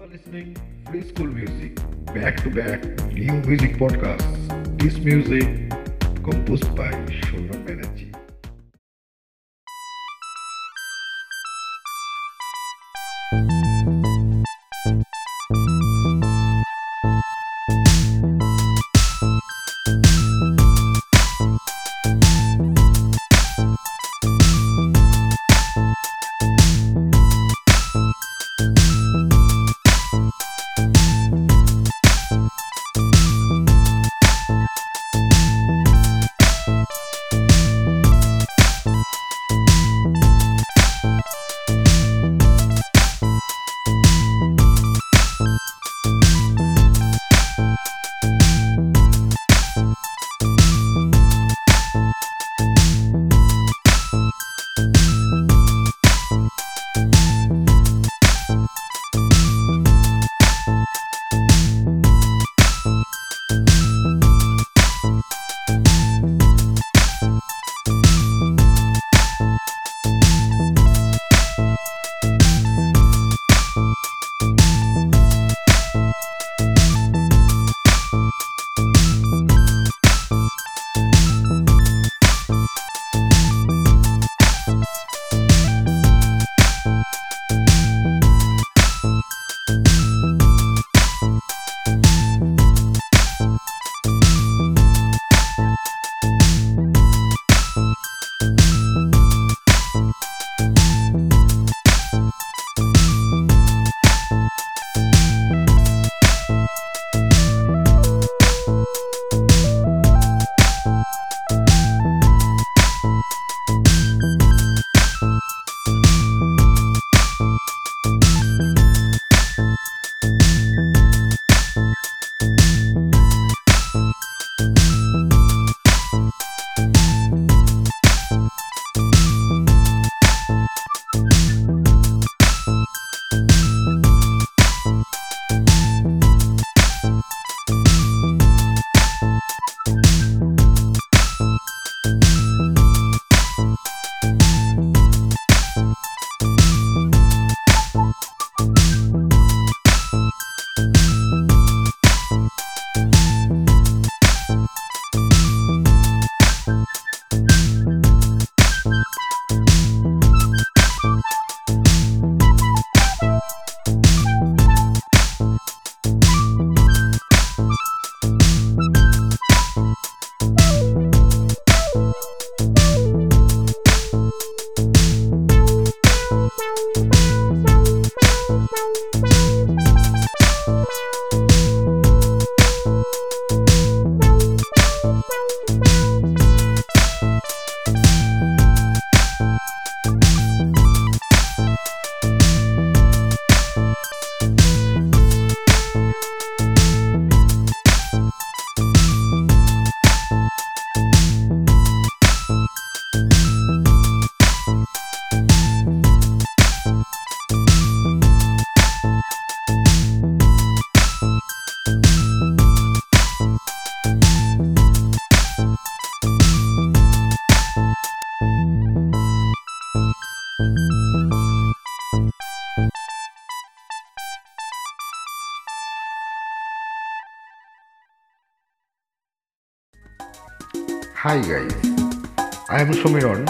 You are listening to Play School Music, back-to-back new music podcasts. This music composed by Shonan. Hi guys, I am Sumiron.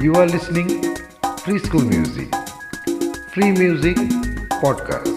You are listening to Free School Music, Free Music Podcast.